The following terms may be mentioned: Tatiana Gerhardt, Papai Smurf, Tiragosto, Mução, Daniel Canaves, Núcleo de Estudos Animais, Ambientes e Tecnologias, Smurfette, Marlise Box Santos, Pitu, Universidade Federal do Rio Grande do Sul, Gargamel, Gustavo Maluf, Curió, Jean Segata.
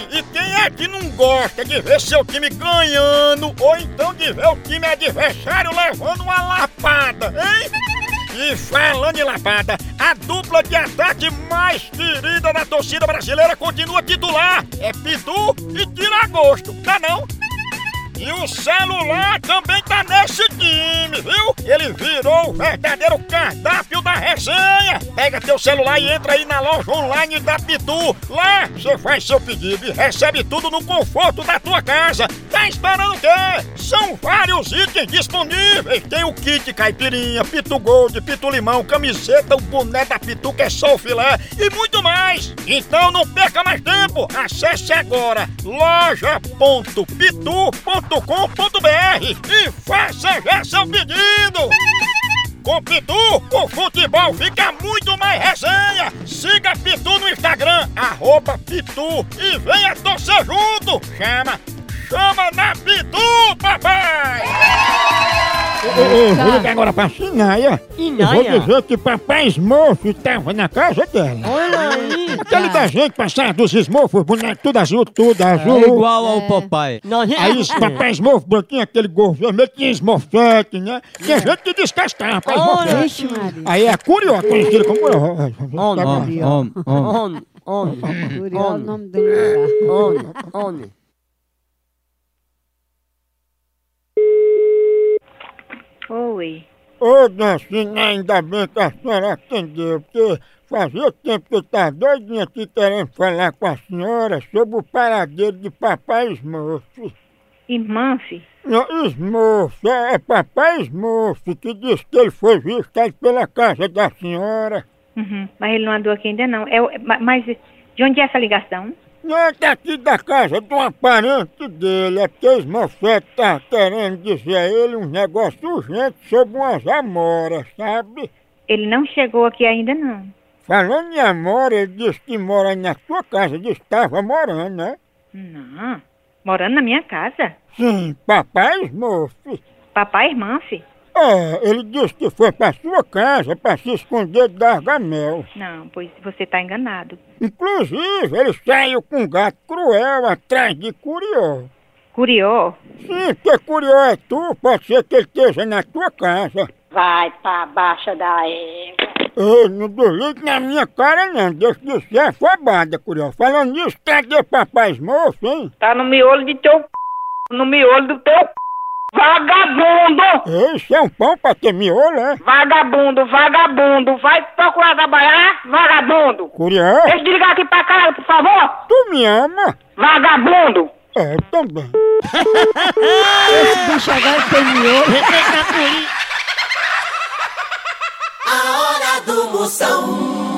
Ei, e quem é que não gosta de ver seu time ganhando ou então de ver o time adversário levando uma lapada, hein? E falando em lapada, a dupla de ataque mais querida da torcida brasileira continua titular. É Pitu e Tiragosto, tá não? E o celular também tá nesse time, viu? Ele virou o verdadeiro cardápio da resenha. Pega teu celular e entra aí na loja online da Pitu. Lá você faz seu pedido e recebe tudo no conforto da tua casa. Tá esperando o quê? São vários itens disponíveis. Tem o kit caipirinha, Pitu Gold, Pitu Limão, camiseta, o boné da Pitu que é só o filé e muito mais. Então não perca mais tempo. Acesse agora loja.pitu.com.br e faça já seu pedido! Com Pitu, o futebol fica muito mais resenha! Siga Pitu no Instagram, @Pitu e venha torcer junto! Chama na Pitu, papai! Eu vou ligar agora pra Sinaia. Vou dizer que Papai Smurf estava na casa dela. Olha aí! Aquele da gente passar dos Smurfs, boneco, tudo azul. É igual ao papai. Aí Papai Smurf, branquinho, aquele gorro vermelho, tinha Smurfette, né? Tem gente que diz que está, Papai Smurf. Aí é Curió, conhecido como Curió é o nome dele. Oi. Ô, dona Sina, ainda bem que a senhora atendeu, porque fazia tempo que eu estava doidinha aqui querendo falar com a senhora sobre o paradeiro de Papai Smurf. Smurf? Não, Smurf. É Papai Smurf que disse que ele foi visto pela casa da senhora. Mas ele não andou aqui ainda não. Mas de onde é essa ligação? Não, tá aqui da casa de um parente dele, é porque o Smurfette tá querendo dizer a ele um negócio urgente sobre umas amoras, sabe? Ele não chegou aqui ainda não. Falando em amora, ele disse que mora na sua casa, disse que estava morando, né? Não, morando na minha casa? Sim, Papai Smurf. Papai Smurf? É, ele disse que foi pra sua casa pra se esconder de Gargamel. Não, pois você tá enganado. Inclusive, ele saiu com um gato cruel atrás de Curió. Curió? Sim, porque Curió é tu, pode ser que ele esteja na tua casa. Vai pra baixa da égua. Ei, não desligue na minha cara não, deixa de ser afobada, Curió. Falando nisso, cadê Papai Smurf, hein? Tá no miolo de teu c... no miolo do teu c... Vagabundo! Isso é um pão pra ter miolo, é? Vagabundo! Vai procurar trabalhar, vagabundo! Curió! Deixa de ligar aqui pra caralho, por favor! Tu me ama! Vagabundo! É, eu também! Esse bicho agora tem miolo! A hora do Mução!